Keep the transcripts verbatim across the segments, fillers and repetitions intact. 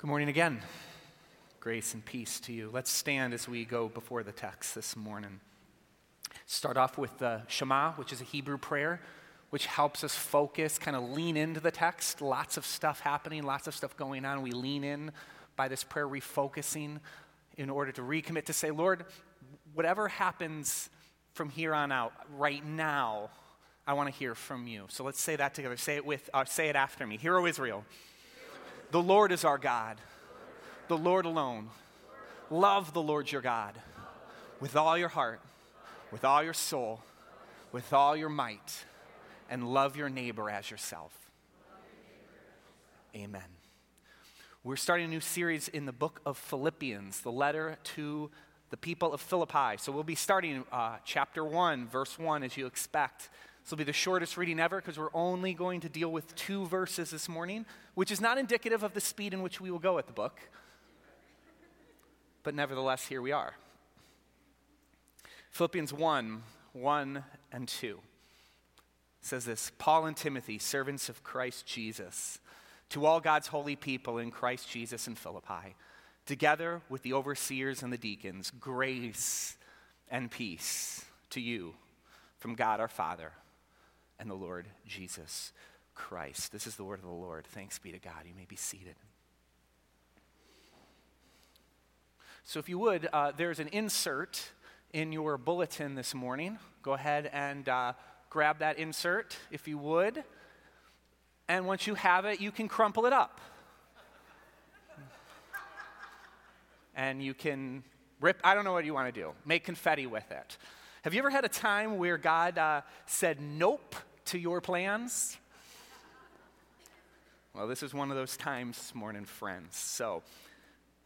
Good morning again. Grace and peace to you. Let's stand as we go before the text this morning. Start off with the Shema, which is a Hebrew prayer, which helps us focus, kind of lean into the text. Lots of stuff happening, lots of stuff going on. We lean in by this prayer, refocusing in order to recommit to say, Lord, whatever happens from here on out, right now, I want to hear from you. So let's say that together. Say it with, uh, say it after me. Hear, O Israel. The Lord is our God, the Lord alone. Love the Lord your God with all your heart, with all your soul, with all your might, and love your neighbor as yourself. Amen. We're starting a new series in the book of Philippians, the letter to the people of Philippi. So we'll be starting uh, chapter one, verse one, as you expect. This will be the shortest reading ever because we're only going to deal with two verses this morning, which is not indicative of the speed in which we will go at the book. But nevertheless, here we are. Philippians one, one and two says this, Paul and Timothy, servants of Christ Jesus, to all God's holy people in Christ Jesus and Philippi, together with the overseers and the deacons, grace and peace to you from God our Father and the Lord Jesus Christ. This is the word of the Lord. Thanks be to God. You may be seated. So if you would, uh, there's an insert in your bulletin this morning. Go ahead and uh, grab that insert if you would. And once you have it, you can crumple it up. And you can rip, I don't know what you want to do, make confetti with it. Have you ever had a time where God uh, said nope to your plans? Well, this is one of those times this morning, friends. So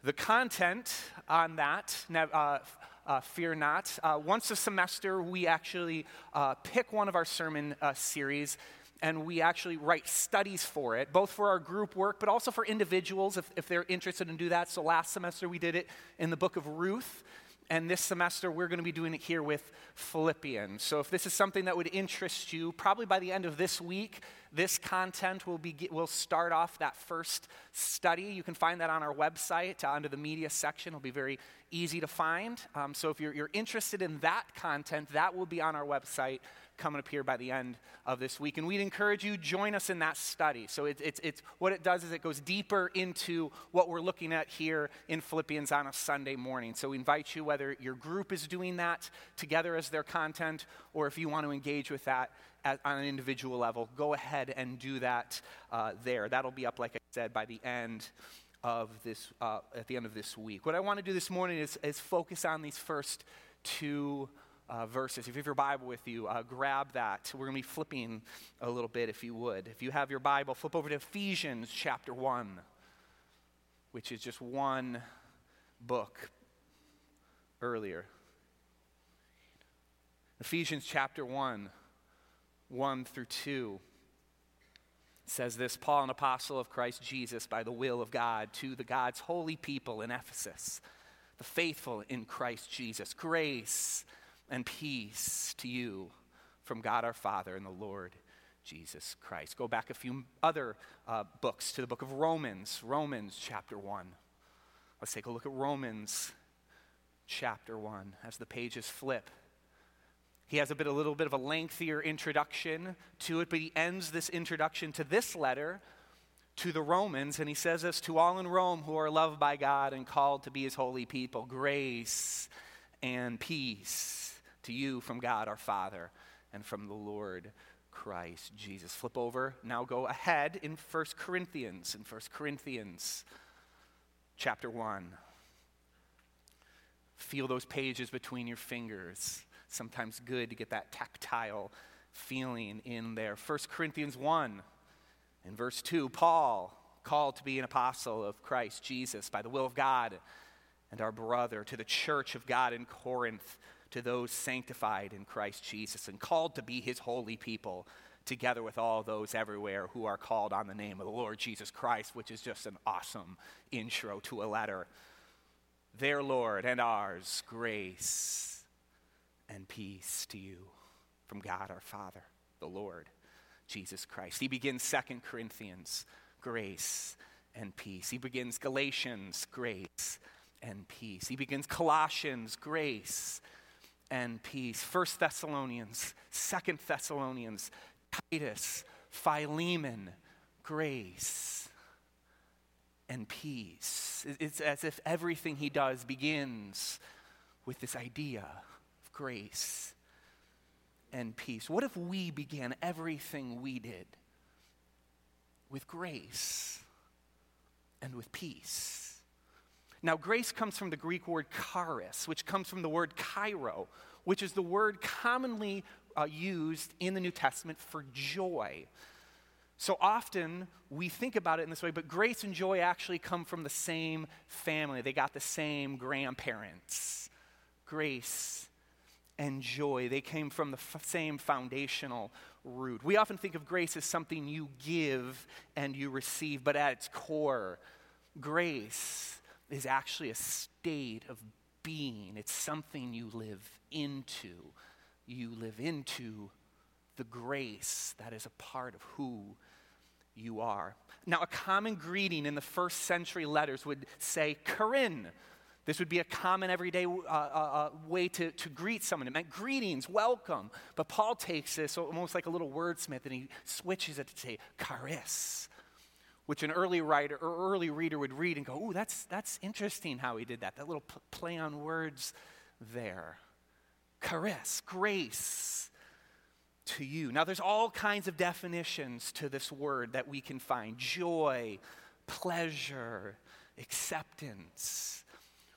the content on that, uh, uh, fear not. Uh, once a semester, we actually uh, pick one of our sermon uh, series, and we actually write studies for it, both for our group work, but also for individuals if, if they're interested in do that. So last semester, we did it in the book of Ruth. And this semester, we're going to be doing it here with Philippians. So if this is something that would interest you, probably by the end of this week, this content will be will start off that first study. You can find that on our website uh, under the media section. It'll be very easy to find. Um, so if you're, you're interested in that content, that will be on our website coming up here by the end of this week. And we'd encourage you, join us in that study. So it, it, it's what it does is it goes deeper into what we're looking at here in Philippians on a Sunday morning. So we invite you, whether your group is doing that together as their content, or if you want to engage with that at, on an individual level, go ahead and do that uh, there. That'll be up, like I said, by the end of this, uh, at the end of this week. What I want to do this morning is, is focus on these first two Uh, verses. If you have your Bible with you, uh, grab that. We're going to be flipping a little bit if you would. If you have your Bible, flip over to Ephesians chapter one, which is just one book earlier. Ephesians chapter one, one through two says this, Paul, an apostle of Christ Jesus by the will of God, to the God's holy people in Ephesus, the faithful in Christ Jesus, grace and peace to you from God our Father and the Lord Jesus Christ. Go back a few other uh, books to the book of Romans, Romans chapter one. Let's take a look at Romans chapter one as the pages flip. He has a bit, a little bit of a lengthier introduction to it, but he ends this introduction to this letter to the Romans, and he says this, to all in Rome who are loved by God and called to be his holy people, grace and peace to you from God our Father and from the Lord Christ Jesus. Flip over. Now go ahead in First Corinthians. In First Corinthians chapter one. Feel those pages between your fingers. Sometimes good to get that tactile feeling in there. First Corinthians one in verse two. Paul, called to be an apostle of Christ Jesus by the will of God and our brother, to the church of God in Corinth, to those sanctified in Christ Jesus and called to be his holy people, together with all those everywhere who are called on the name of the Lord Jesus Christ, which is just an awesome intro to a letter. Their Lord and ours, grace and peace to you from God our Father, the Lord Jesus Christ. He begins Second Corinthians, grace and peace. He begins Galatians, grace and peace. He begins Colossians, grace and peace. First Thessalonians, Second Thessalonians, Titus, Philemon, grace and peace. It's as if everything he does begins with this idea of grace and peace. What if we began everything we did with grace and with peace? Now, grace comes from the Greek word charis, which comes from the word chairo, which is the word commonly uh, used in the New Testament for joy. So often we think about it in this way, but grace and joy actually come from the same family. They got the same grandparents. Grace and joy, they came from the f- same foundational root. We often think of grace as something you give and you receive, but at its core, grace is actually a state of being. It's something you live into. You live into the grace that is a part of who you are. Now, a common greeting in the first century letters would say, Charin. This would be a common everyday uh, uh, way to, to greet someone. It meant greetings, welcome. But Paul takes this almost like a little wordsmith and he switches it to say charis, which an early writer or early reader would read and go, ooh, that's, that's interesting how he did that. That little p- play on words there. Charis, grace to you. Now, there's all kinds of definitions to this word that we can find. Joy, pleasure, acceptance.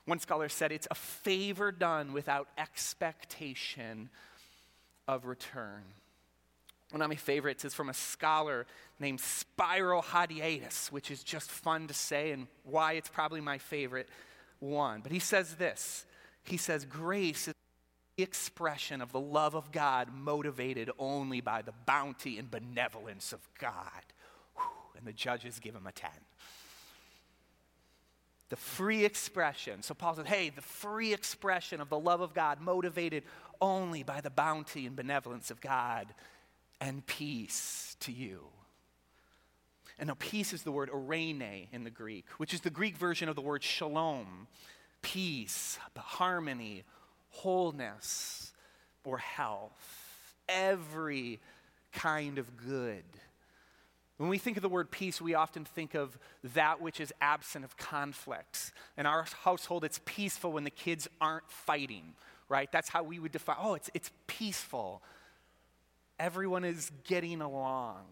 One scholar said it's a favor done without expectation of return. One of my favorites is from a scholar named Spiral Hadiatus, which is just fun to say and why it's probably my favorite one. But he says this. He says, grace is the expression of the love of God motivated only by the bounty and benevolence of God. Whew, and the judges give him a ten. The free expression. So Paul said, hey, the free expression of the love of God motivated only by the bounty and benevolence of God, and peace to you. And now peace is the word eirene in the Greek, which is the Greek version of the word shalom, peace, harmony, wholeness, or health, every kind of good. When we think of the word peace, we often think of that which is absent of conflicts. In our household, it's peaceful when the kids aren't fighting, right? That's how we would define, oh, it's it's peaceful. Everyone is getting along.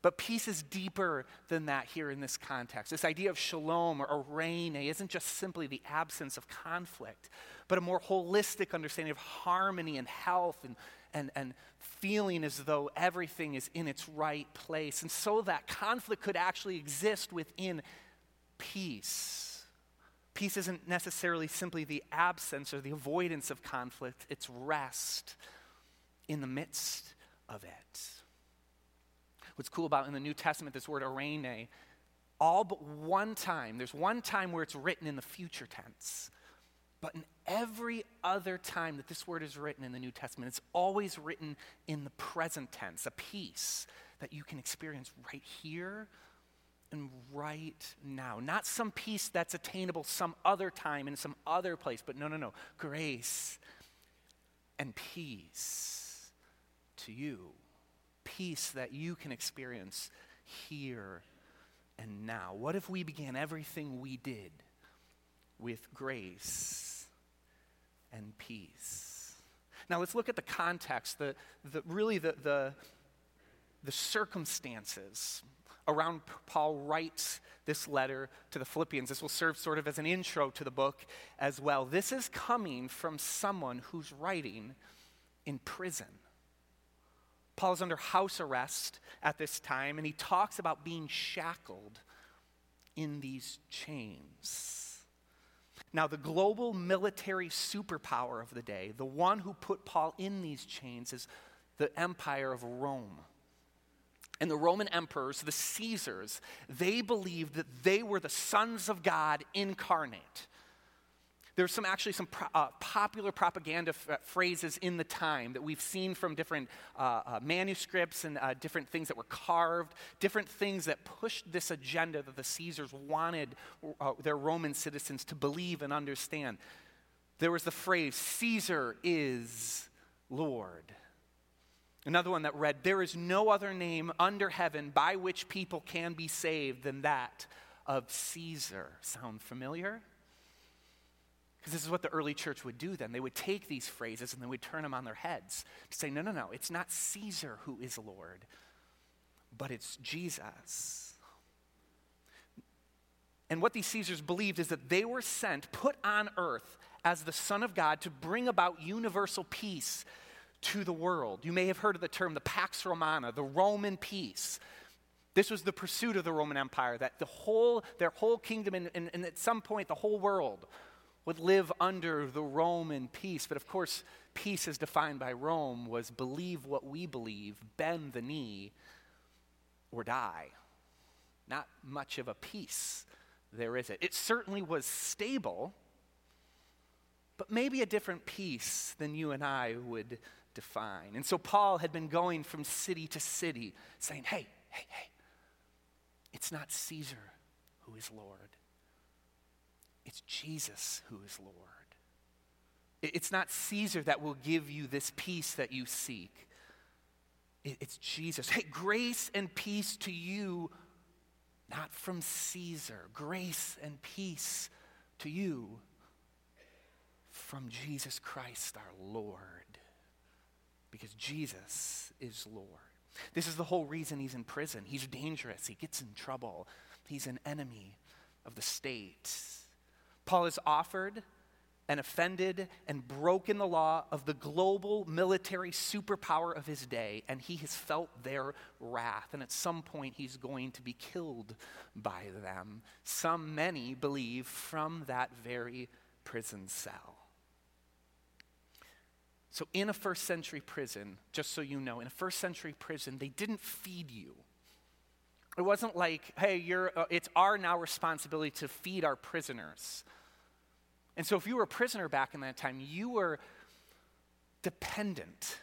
But peace is deeper than that here in this context. This idea of shalom or eirene isn't just simply the absence of conflict, but a more holistic understanding of harmony and health and And, and feeling as though everything is in its right place. And so that conflict could actually exist within peace. Peace isn't necessarily simply the absence or the avoidance of conflict. It's rest in the midst of it. What's cool about in the New Testament, this word eirene, all but one time, there's one time where it's written in the future tense. But in every other time that this word is written in the New Testament, it's always written in the present tense, a peace that you can experience right here and right now. Not some peace that's attainable some other time in some other place, but no, no, no. Grace and peace to you. Peace that you can experience here and now. What if we began everything we did with grace and peace? Now let's look at the context, the, the really the, the the circumstances around Paul writes this letter to the Philippians. This will serve sort of as an intro to the book as well. This is coming from someone who's writing in prison. Paul is under house arrest at this time, and he talks about being shackled in these chains. Now, the global military superpower of the day, the one who put Paul in these chains, is the Empire of Rome. And the Roman emperors, the Caesars, they believed that they were the sons of God incarnate. There was some actually some pro- uh, popular propaganda f- phrases in the time that we've seen from different uh, uh, manuscripts and uh, different things that were carved, different things that pushed this agenda that the Caesars wanted uh, their Roman citizens to believe and understand. There was the phrase, Caesar is Lord. Another one that read, there is no other name under heaven by which people can be saved than that of Caesar. Sound familiar? Because this is what the early church would do then. They would take these phrases and they would turn them on their heads to say, no, no, no, it's not Caesar who is Lord, but it's Jesus. And what these Caesars believed is that they were sent, put on earth as the Son of God to bring about universal peace to the world. You may have heard of the term the Pax Romana, the Roman peace. This was the pursuit of the Roman Empire, that the whole, their whole kingdom and, and, and at some point the whole world would live under the Roman peace. But of course, peace as defined by Rome was believe what we believe, bend the knee, or die. Not much of a peace there is it. It certainly was stable, but maybe a different peace than you and I would define. And so Paul had been going from city to city saying, hey, hey, hey, it's not Caesar who is Lord. It's Jesus who is Lord. It's not Caesar that will give you this peace that you seek. It's Jesus. Hey, grace and peace to you, not from Caesar. Grace and peace to you from Jesus Christ our Lord, because Jesus is Lord. This is the whole reason he's in prison. He's dangerous. He gets in trouble. He's an enemy of the state. Paul has offered and offended and broken the law of the global military superpower of his day, and he has felt their wrath, and at some point he's going to be killed by them. Some, many believe, from that very prison cell. So in a first century prison, just so you know, in a first century prison, they didn't feed you. It wasn't like, hey, you're, uh, it's our now responsibility to feed our prisoners. And so if you were a prisoner back in that time, you were dependent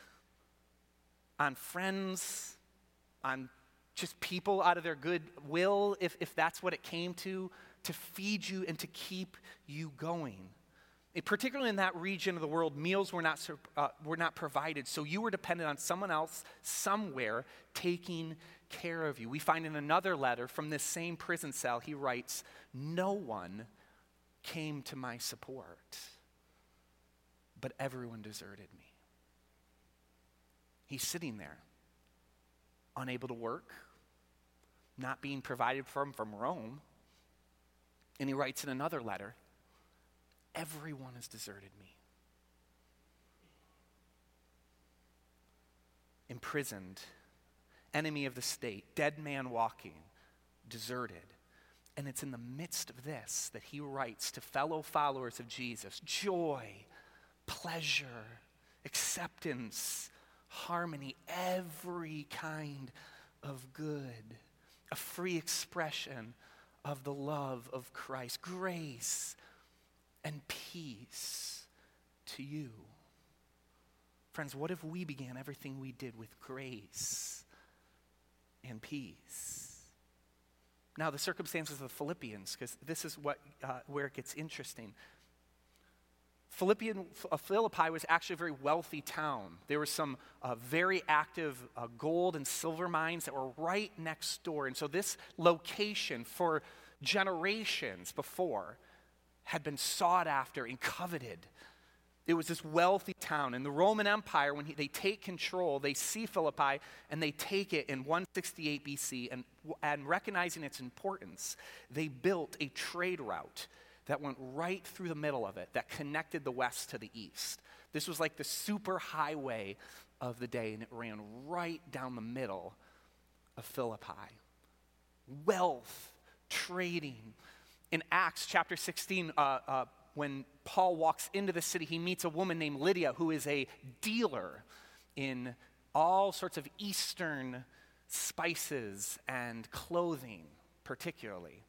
on friends, on just people out of their good will, if, if that's what it came to, to feed you and to keep you going. It, particularly in that region of the world, meals were not uh, were not provided, so you were dependent on someone else somewhere taking care of you. We find in another letter from this same prison cell, he writes, "No one came to my support, but everyone deserted me." He's sitting there, unable to work, not being provided for him from Rome, and he writes in another letter, "Everyone has deserted me." Imprisoned, enemy of the state, dead man walking, deserted. And it's in the midst of this that he writes to fellow followers of Jesus, joy, pleasure, acceptance, harmony, every kind of good, a free expression of the love of Christ, grace, and peace to you. Friends, what if we began everything we did with grace and peace? Now, the circumstances of the Philippians, because this is what uh, where it gets interesting. Philippian, uh, Philippi was actually a very wealthy town. There were some uh, very active uh, gold and silver mines that were right next door. And so this location for generations before had been sought after and coveted. It was this wealthy town. And the Roman Empire, when he, they take control, they see Philippi and they take it in one sixty-eight B C and, and recognizing its importance, they built a trade route that went right through the middle of it that connected the west to the east. This was like the super highway of the day, and it ran right down the middle of Philippi. Wealth, trading. In Acts chapter sixteen, uh, uh, when Paul walks into the city, he meets a woman named Lydia, who is a dealer in all sorts of Eastern spices and clothing, particularly.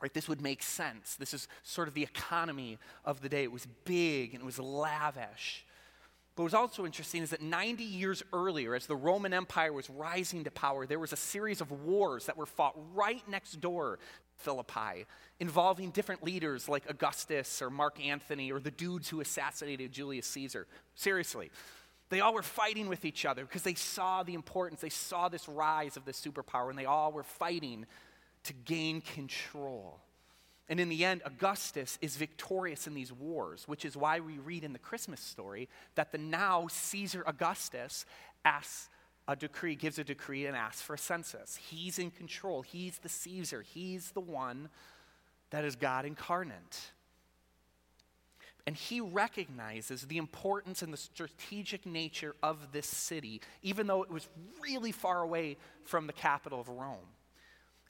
Right? This would make sense. This is sort of the economy of the day. It was big and it was lavish. But what's also interesting is that ninety years earlier, as the Roman Empire was rising to power, there was a series of wars that were fought right next door to Philippi, involving different leaders like Augustus or Mark Anthony or the dudes who assassinated Julius Caesar. Seriously. They all were fighting with each other because they saw the importance. They saw this rise of this superpower, and they all were fighting to gain control. And in the end, Augustus is victorious in these wars, which is why we read in the Christmas story that the now Caesar Augustus asks a decree, gives a decree and asks for a census. He's in control. He's the Caesar. He's the one that is God incarnate. And he recognizes the importance and the strategic nature of this city, even though it was really far away from the capital of Rome.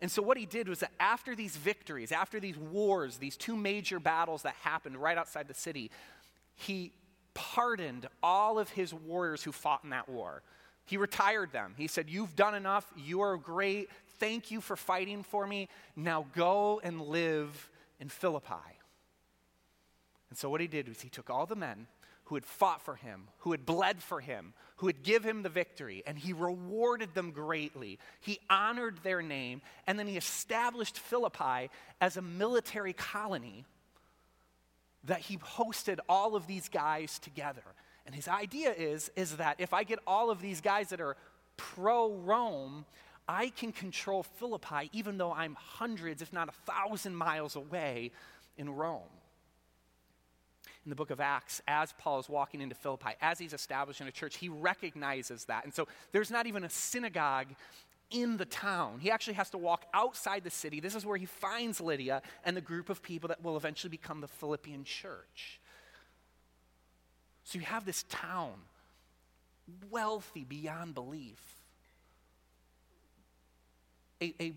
And so what he did was that after these victories, after these wars, these two major battles that happened right outside the city, he pardoned all of his warriors who fought in that war. He retired them. He said, "You've done enough. You are great. Thank you for fighting for me. Now go and live in Philippi." And so what he did was he took all the men who had fought for him, who had bled for him, who had given him the victory, and he rewarded them greatly. He honored their name, and then he established Philippi as a military colony that he hosted all of these guys together. And his idea is, is that if I get all of these guys that are pro-Rome, I can control Philippi even though I'm hundreds, if not a thousand miles away in Rome. In the book of Acts, as Paul is walking into Philippi, as he's establishing a church, he recognizes that. And so there's not even a synagogue in the town. He actually has to walk outside the city. This is where he finds Lydia and the group of people that will eventually become the Philippian church. So you have this town, wealthy beyond belief. A, a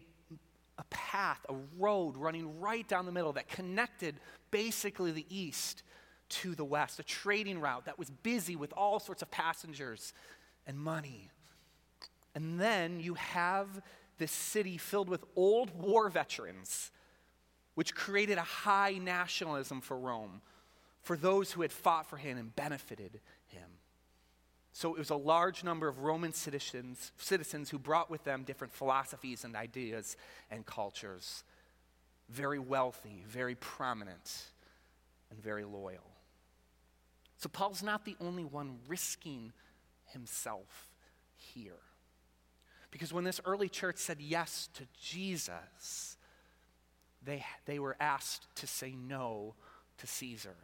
A path, a road running right down the middle that connected basically the east to the west, a trading route that was busy with all sorts of passengers and money. And then you have this city filled with old war veterans, which created a high nationalism for Rome, for those who had fought for him and benefited him. So it was a large number of Roman citizens, citizens who brought with them different philosophies and ideas and cultures. Very wealthy, very prominent, and very loyal. So Paul's not the only one risking himself here. Because when this early church said yes to Jesus, they, they were asked to say no to Caesar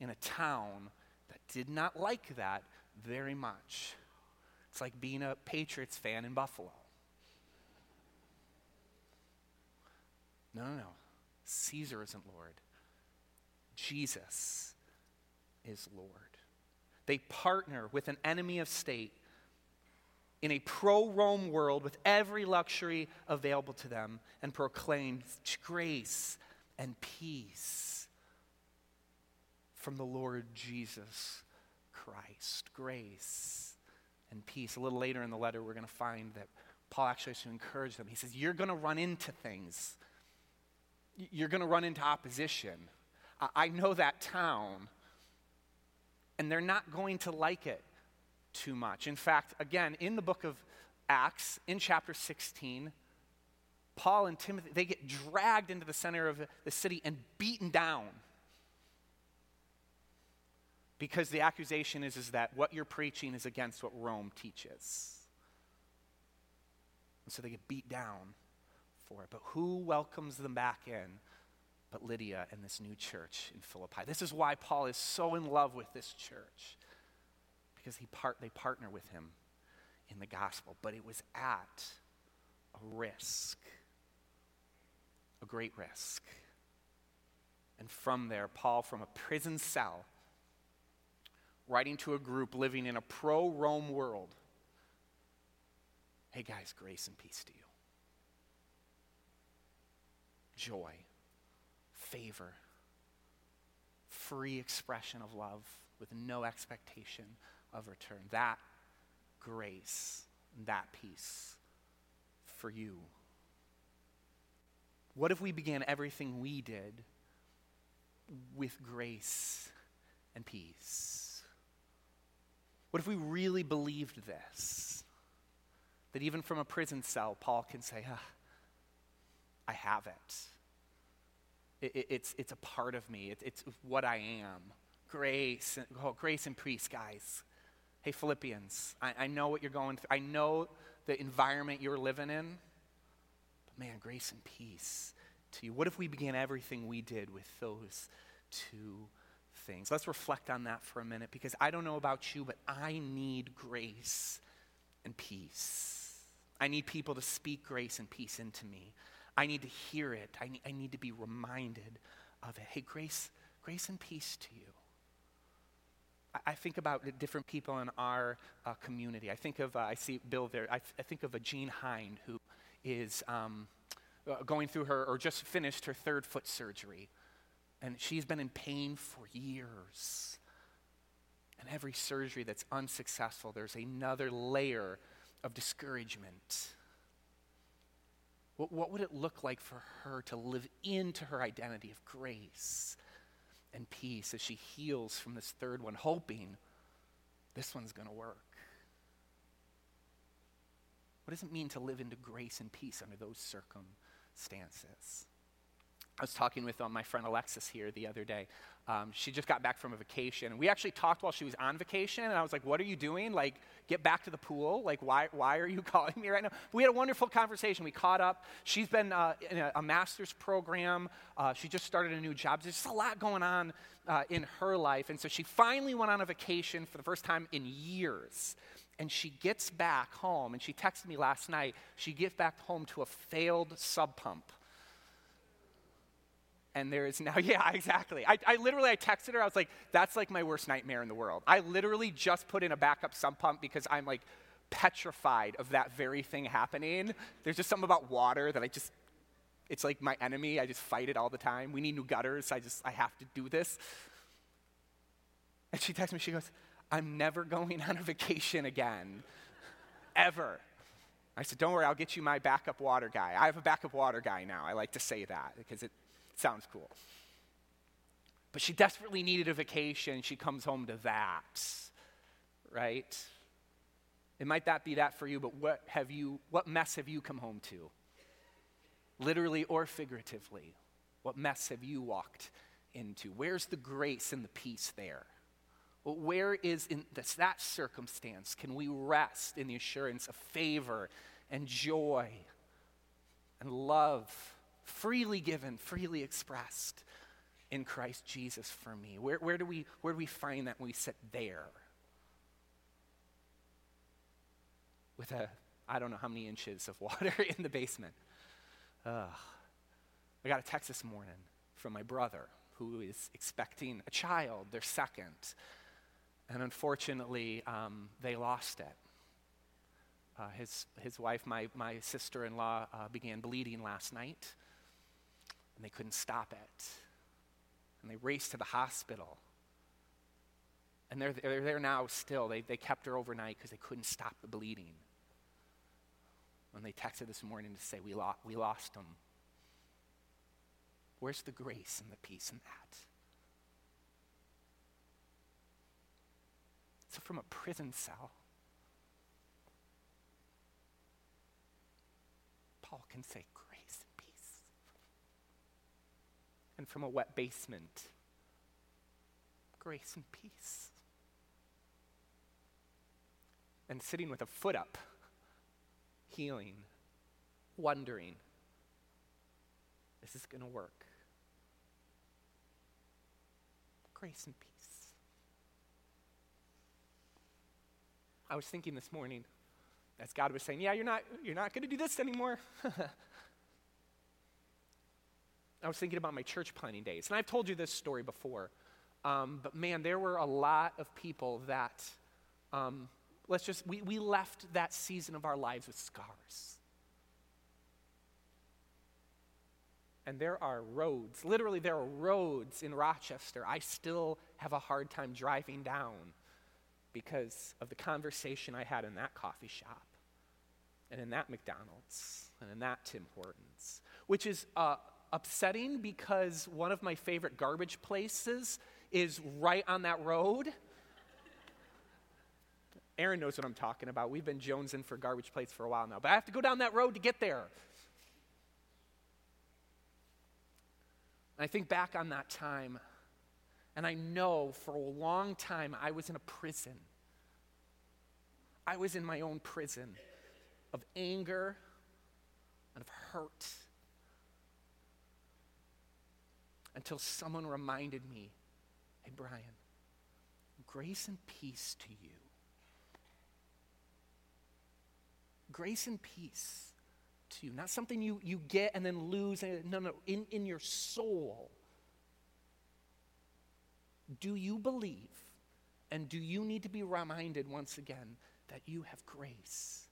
in a town that did not like that very much. It's like being a Patriots fan in Buffalo. No, no, no. Caesar isn't Lord. Jesus is Lord. They partner with an enemy of state in a pro-Rome world with every luxury available to them and proclaim grace and peace from the Lord Jesus Christ, grace and peace. A little later in the letter, we're going to find that Paul actually has to encourage them. He says, you're going to run into things. You're going to run into opposition. I know that town, and they're not going to like it too much. In fact, again, in the book of Acts, in chapter sixteen, Paul and Timothy, they get dragged into the center of the city and beaten down. Because the accusation is, is that what you're preaching is against what Rome teaches. And so they get beat down for it. But who welcomes them back in but Lydia and this new church in Philippi? This is why Paul is so in love with this church. Because he part, they partner with him in the gospel. But it was at a risk. A great risk. And from there, Paul, from a prison cell, writing to a group living in a pro-Rome world. Hey guys, grace and peace to you. Joy, favor, free expression of love with no expectation of return. That grace, that peace for you. What if we began everything we did with grace and peace? What if we really believed this? That even from a prison cell, Paul can say, ah, I have it. it, it it's, it's a part of me. It, it's what I am. Grace, oh, grace and peace, guys. Hey, Philippians, I, I know what you're going through. I know the environment you're living in. But man, grace and peace to you. What if we began everything we did with those two things? Let's reflect on that for a minute, because I don't know about you, but I need grace and peace. I need people to speak grace and peace into me. I need to hear it. I need, I need to be reminded of it. Hey, grace, grace and peace to you. I, I think about the different people in our uh, community. I think of, uh, I see Bill there. I, th- I think of a Jean Hind who is um, uh, going through her, or just finished her third foot surgery. And she's been in pain for years. And every surgery that's unsuccessful, there's another layer of discouragement. What, what would it look like for her to live into her identity of grace and peace as she heals from this third one, hoping this one's going to work? What does it mean to live into grace and peace under those circumstances? I was talking with um, my friend Alexis here the other day. Um, she just got back from a vacation. And we actually talked while she was on vacation. And I was like, what are you doing? Like, get back to the pool. Like, why why are you calling me right now? But we had a wonderful conversation. We caught up. She's been uh, in a, a master's program. Uh, she just started a new job. There's just a lot going on uh, in her life. And so she finally went on a vacation for the first time in years. And she gets back home. And she texted me last night. She gets back home to a failed sub pump. And there is now, yeah, exactly. I, I literally, I texted her. I was like, that's like my worst nightmare in the world. I literally just put in a backup sump pump because I'm like petrified of that very thing happening. There's just something about water that I just, it's like my enemy. I just fight it all the time. We need new gutters. I just, I have to do this. And she texts me, she goes, I'm never going on a vacation again, ever. I said, don't worry, I'll get you my backup water guy. I have a backup water guy now. I like to say that because it sounds cool. But she desperately needed a vacation. She comes home to that, right? It might not be that for you, but what have you, what mess have you come home to? Literally or figuratively, what mess have you walked into? Where's the grace and the peace there? Well, where is in this, that circumstance? Can we rest in the assurance of favor and joy and love? Freely given, freely expressed in Christ Jesus for me. Where, where do we where do we find that when we sit there? With a, I don't know how many inches of water in the basement. Ugh. I got a text this morning from my brother who is expecting a child, their second. And unfortunately, um, they lost it. Uh, his his wife, my, my sister-in-law, uh, began bleeding last night. And they couldn't stop it. And they raced to the hospital. And they're, they're there now still. They they kept her overnight because they couldn't stop the bleeding. When they texted this morning to say, we, lo- we lost him. Where's the grace and the peace in that? So from a prison cell, Paul can say, and from a wet basement, grace and peace. And sitting with a foot up, healing, wondering, is this going to work? Grace and peace. I was thinking this morning, as God was saying, yeah, you're not, you're not going to do this anymore. I was thinking about my church planning days. And I've told you this story before. Um, but man, there were a lot of people that, um, let's just, we, we left that season of our lives with scars. And there are roads, literally there are roads in Rochester I still have a hard time driving down because of the conversation I had in that coffee shop and in that McDonald's. discipline and that's importance, which is uh, upsetting because one of my favorite garbage places is right on that road. Erin knows what I'm talking about. We've been jonesing for garbage plates for a while now, but I have to go down that road to get there. And I think back on that time, and I know for a long time I was in a prison. I was in my own prison of anger and of hurt until someone reminded me, hey, Brian, grace and peace to you. Grace and peace to you. Not something you, you get and then lose. No, no, in, in your soul. Do you believe and do you need to be reminded once again that you have grace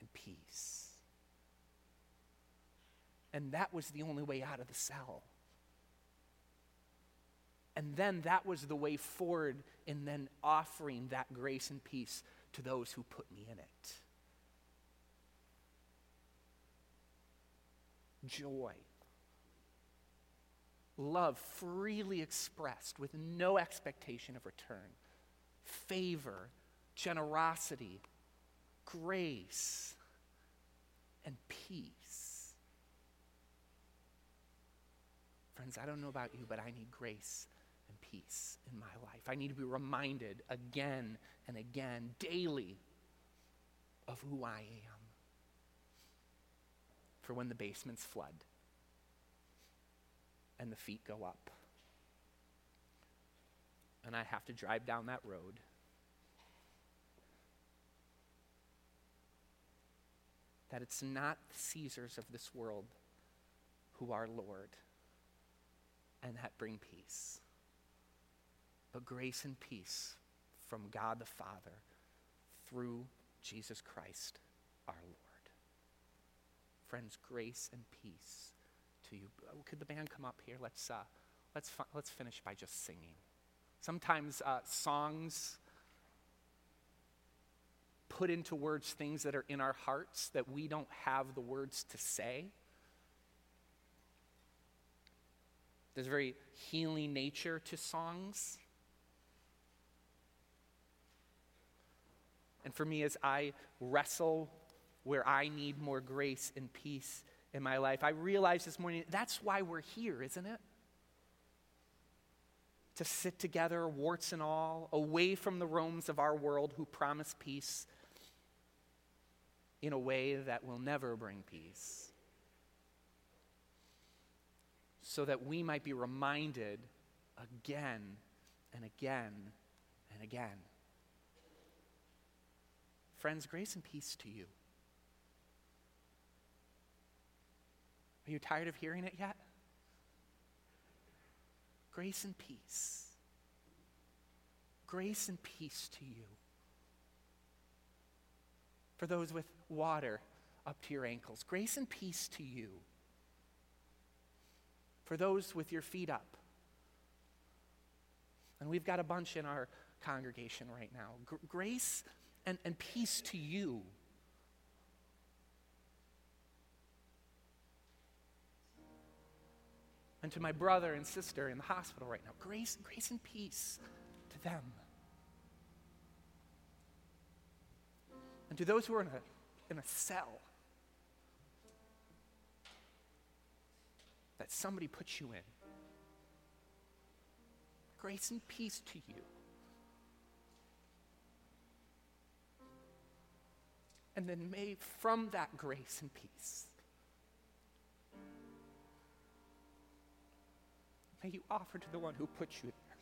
and peace? And that was the only way out of the cell. And then that was the way forward in then offering that grace and peace to those who put me in it. Joy. Love freely expressed with no expectation of return. Favor, generosity, grace, and peace. Friends, I don't know about you, but I need grace and peace in my life. I need to be reminded again and again, daily, of who I am. For when the basements flood and the feet go up and I have to drive down that road that it's not the Caesars of this world who are Lord and that bring peace, but grace and peace from God the Father through Jesus Christ our Lord. Friends, grace and peace to you. Could the band come up here? Let's uh, let's fi- let's finish by just singing. Sometimes uh, songs put into words things that are in our hearts that we don't have the words to say. There's a very healing nature to songs. And for me, as I wrestle where I need more grace and peace in my life, I realized this morning, that's why we're here, isn't it? To sit together, warts and all, away from the roams of our world who promise peace in a way that will never bring peace. So that we might be reminded again and again and again. Friends, grace and peace to you. Are you tired of hearing it yet? Grace and peace. Grace and peace to you. For those with water up to your ankles, grace and peace to you. For those with your feet up. And we've got a bunch in our congregation right now. Gr- grace and, and peace to you. And to my brother and sister in the hospital right now, grace, grace and peace to them. And to those who are in a, in a cell that somebody puts you in, grace and peace to you. And then may from that grace and peace, may you offer to the one who put you there.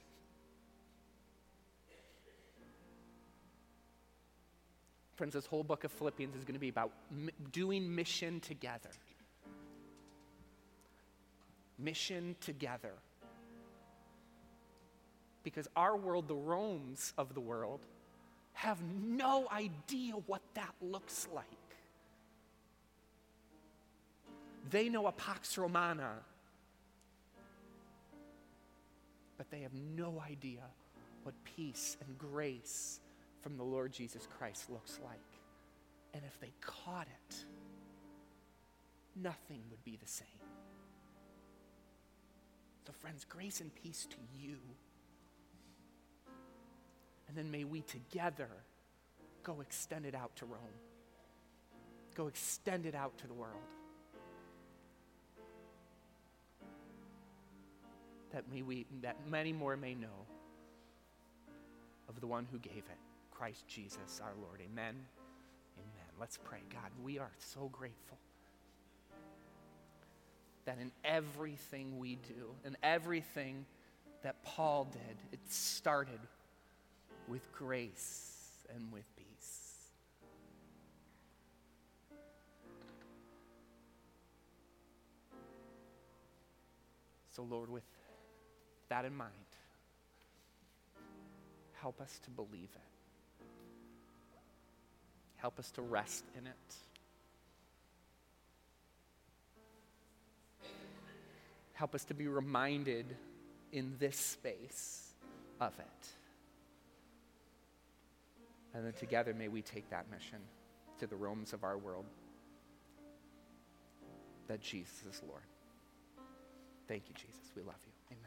Friends, this whole book of Philippians is going to be about m- doing mission together. Mission together. Because our world, the Romes of the world, have no idea what that looks like. They know a Pax Romana, but they have no idea what peace and grace from the Lord Jesus Christ looks like. And if they caught it, nothing would be the same. So friends, grace and peace to you. And then may we together go extend it out to Rome. Go extend it out to the world. That may we, that many more may know of the one who gave it, Christ Jesus our Lord. Amen. Amen. Let's pray. God, we are so grateful that in everything we do, in everything that Paul did, it started with grace and with peace. So Lord, with that in mind, help us to believe it. Help us to rest in it. Help us to be reminded in this space of it. And then together may we take that mission to the realms of our world, that Jesus is Lord. Thank you, Jesus. We love you. Amen.